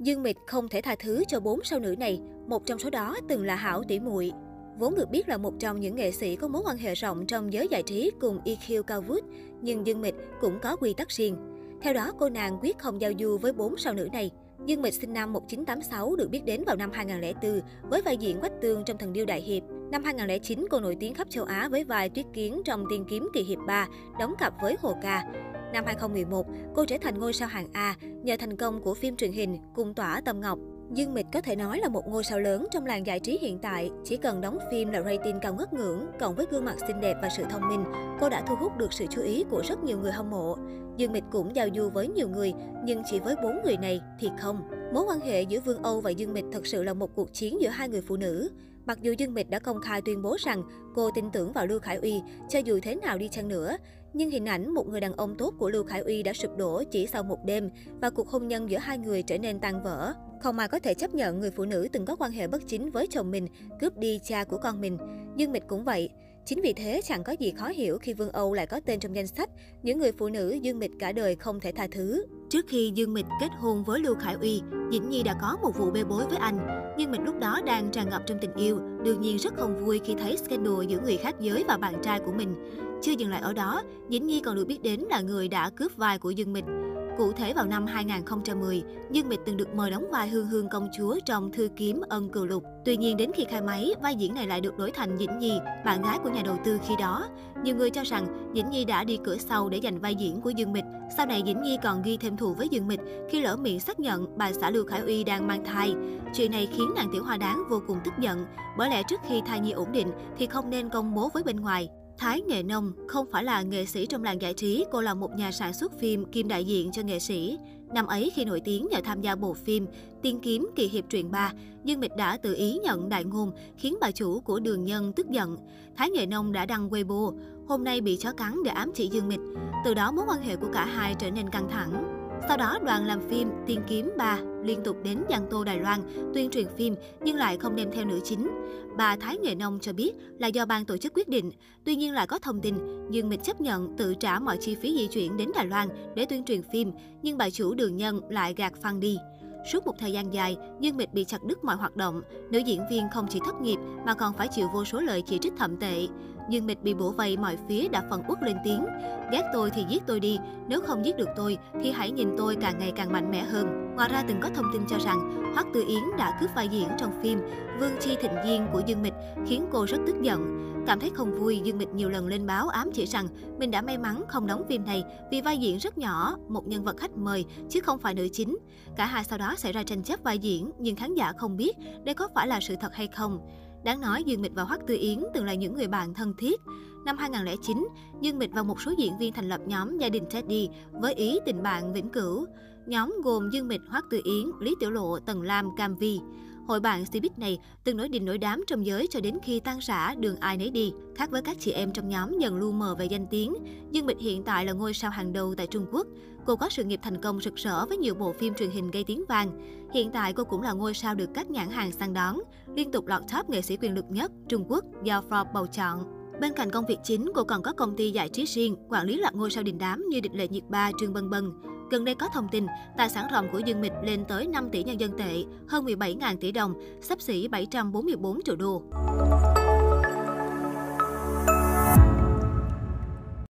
Dương Mịch không thể tha thứ cho 4 sao nữ này, một trong số đó từng là Hảo Tỷ Mụi. Vốn được biết là một trong những nghệ sĩ có mối quan hệ rộng trong giới giải trí cùng EQ cao vút, nhưng Dương Mịch cũng có quy tắc riêng. Theo đó, cô nàng quyết không giao du với 4 sao nữ này. Dương Mịch sinh năm 1986, được biết đến vào năm 2004 với vai diễn Quách Tương trong Thần Điêu Đại Hiệp. Năm 2009, cô nổi tiếng khắp châu Á với vai Tuyết Kiến trong Tiên Kiếm Kỳ Hiệp 3, đóng cặp với Hồ Ca. Năm 2011, cô trở thành ngôi sao hạng A nhờ thành công của phim truyền hình Cung Tỏa Tâm Ngọc. Dương Mịch có thể nói là một ngôi sao lớn trong làng giải trí hiện tại. Chỉ cần đóng phim là rating cao ngất ngưỡng, cộng với gương mặt xinh đẹp và sự thông minh, cô đã thu hút được sự chú ý của rất nhiều người hâm mộ. Dương Mịch cũng giao du với nhiều người, nhưng chỉ với 4 người này thì không. Mối quan hệ giữa Vương Âu và Dương Mịch thật sự là một cuộc chiến giữa hai người phụ nữ. Mặc dù Dương Mịch đã công khai tuyên bố rằng cô tin tưởng vào Lưu Khải Uy, cho dù thế nào đi chăng nữa, nhưng hình ảnh một người đàn ông tốt của Lưu Khải Uy đã sụp đổ chỉ sau một đêm và cuộc hôn nhân giữa hai người trở nên tan vỡ. Không ai có thể chấp nhận người phụ nữ từng có quan hệ bất chính với chồng mình, cướp đi cha của con mình. Dương Mịch cũng vậy. Chính vì thế chẳng có gì khó hiểu khi Vương Âu lại có tên trong danh sách những người phụ nữ Dương Mịch cả đời không thể tha thứ. Trước khi Dương Mịch kết hôn với Lưu Khải Uy, Dĩnh Nhi đã có một vụ bê bối với anh. Dương Mịch lúc đó đang tràn ngập trong tình yêu, đương nhiên rất không vui khi thấy scandal giữa người khác giới và bạn trai của mình. Chưa dừng lại ở đó, Dĩnh Nhi còn được biết đến là người đã cướp vai của Dương Mịch. Cụ thể vào năm 2010, Dương Mịch từng được mời đóng vai Hương Hương công chúa trong Thư Kiếm Ân Cửu Lục. Tuy nhiên đến khi khai máy, vai diễn này lại được đổi thành Dĩnh Nhi, bạn gái của nhà đầu tư khi đó. Nhiều người cho rằng Dĩnh Nhi đã đi cửa sau để giành vai diễn của Dương Mịch. Sau này Dĩnh Nhi còn ghi thêm thù với Dương Mịch khi lỡ miệng xác nhận bà xã Lưu Khải Uy đang mang thai. Chuyện này khiến nàng tiểu hoa đáng vô cùng tức giận, bởi lẽ trước khi thai nhi ổn định thì không nên công bố với bên ngoài. Thái Nghệ Nông không phải là nghệ sĩ trong làng giải trí, cô là một nhà sản xuất phim kiêm đại diện cho nghệ sĩ. Năm ấy khi nổi tiếng nhờ tham gia bộ phim Tiên Kiếm Kỳ Hiệp truyện 3, Dương Mịch đã tự ý nhận đại ngôn khiến bà chủ của Đường Nhân tức giận. Thái Nghệ Nông đã đăng Weibo, hôm nay bị chó cắn để ám chỉ Dương Mịch. Từ đó mối quan hệ của cả hai trở nên căng thẳng. Sau đó, đoàn làm phim Tiên Kiếm Ba liên tục đến Giang Tô, Đài Loan tuyên truyền phim nhưng lại không đem theo nữ chính. Bà Thái Nghệ Nông cho biết là do ban tổ chức quyết định. Tuy nhiên lại có thông tin Dương Mịch chấp nhận tự trả mọi chi phí di chuyển đến Đài Loan để tuyên truyền phim, nhưng bà chủ Đường Nhân lại gạt fan đi. Suốt một thời gian dài, Dương Mịch bị chặt đứt mọi hoạt động. Nữ diễn viên không chỉ thất nghiệp mà còn phải chịu vô số lời chỉ trích thậm tệ. Dương Mịch bị bủa vây mọi phía đã phần uất lên tiếng. Ghét tôi thì giết tôi đi, nếu không giết được tôi thì hãy nhìn tôi càng ngày càng mạnh mẽ hơn. Ngoài ra từng có thông tin cho rằng Hoắc Tư Yến đã cướp vai diễn trong phim Vương Chi Thịnh Diên của Dương Mịch, khiến cô rất tức giận. Cảm thấy không vui, Dương Mịch nhiều lần lên báo ám chỉ rằng mình đã may mắn không đóng phim này vì vai diễn rất nhỏ, một nhân vật khách mời chứ không phải nữ chính. Cả hai sau đó xảy ra tranh chấp vai diễn nhưng khán giả không biết đây có phải là sự thật hay không. Đáng nói, Dương Mịch và Hoắc Tư Yến từng là những người bạn thân thiết. Năm 2009, Dương Mịch và một số diễn viên thành lập nhóm Gia Đình Teddy với ý tình bạn vĩnh cửu. Nhóm gồm Dương Mịch, Hoắc Tư Yến, Lý Tiểu Lộ, Tần Lam, Cam Vi. Hội bạn Cbiz này từng nổi đình nổi đám trong giới cho đến khi tan rã đường ai nấy đi. Khác với các chị em trong nhóm dần lu mờ về danh tiếng, Dương Mịch hiện tại là ngôi sao hàng đầu tại Trung Quốc. Cô có sự nghiệp thành công rực rỡ với nhiều bộ phim truyền hình gây tiếng vang. Hiện tại cô cũng là ngôi sao được các nhãn hàng săn đón, liên tục lọt top nghệ sĩ quyền lực nhất Trung Quốc do Forbes bầu chọn. Bên cạnh công việc chính, cô còn có công ty giải trí riêng, quản lý loạt ngôi sao đình đám như Địch Lệ Nhiệt Ba, Trương Bân Bân. Gần đây có thông tin, tài sản ròng của Dương Mịch lên tới 5 tỷ nhân dân tệ, hơn 17.000 tỷ đồng, xấp xỉ 744 triệu đô.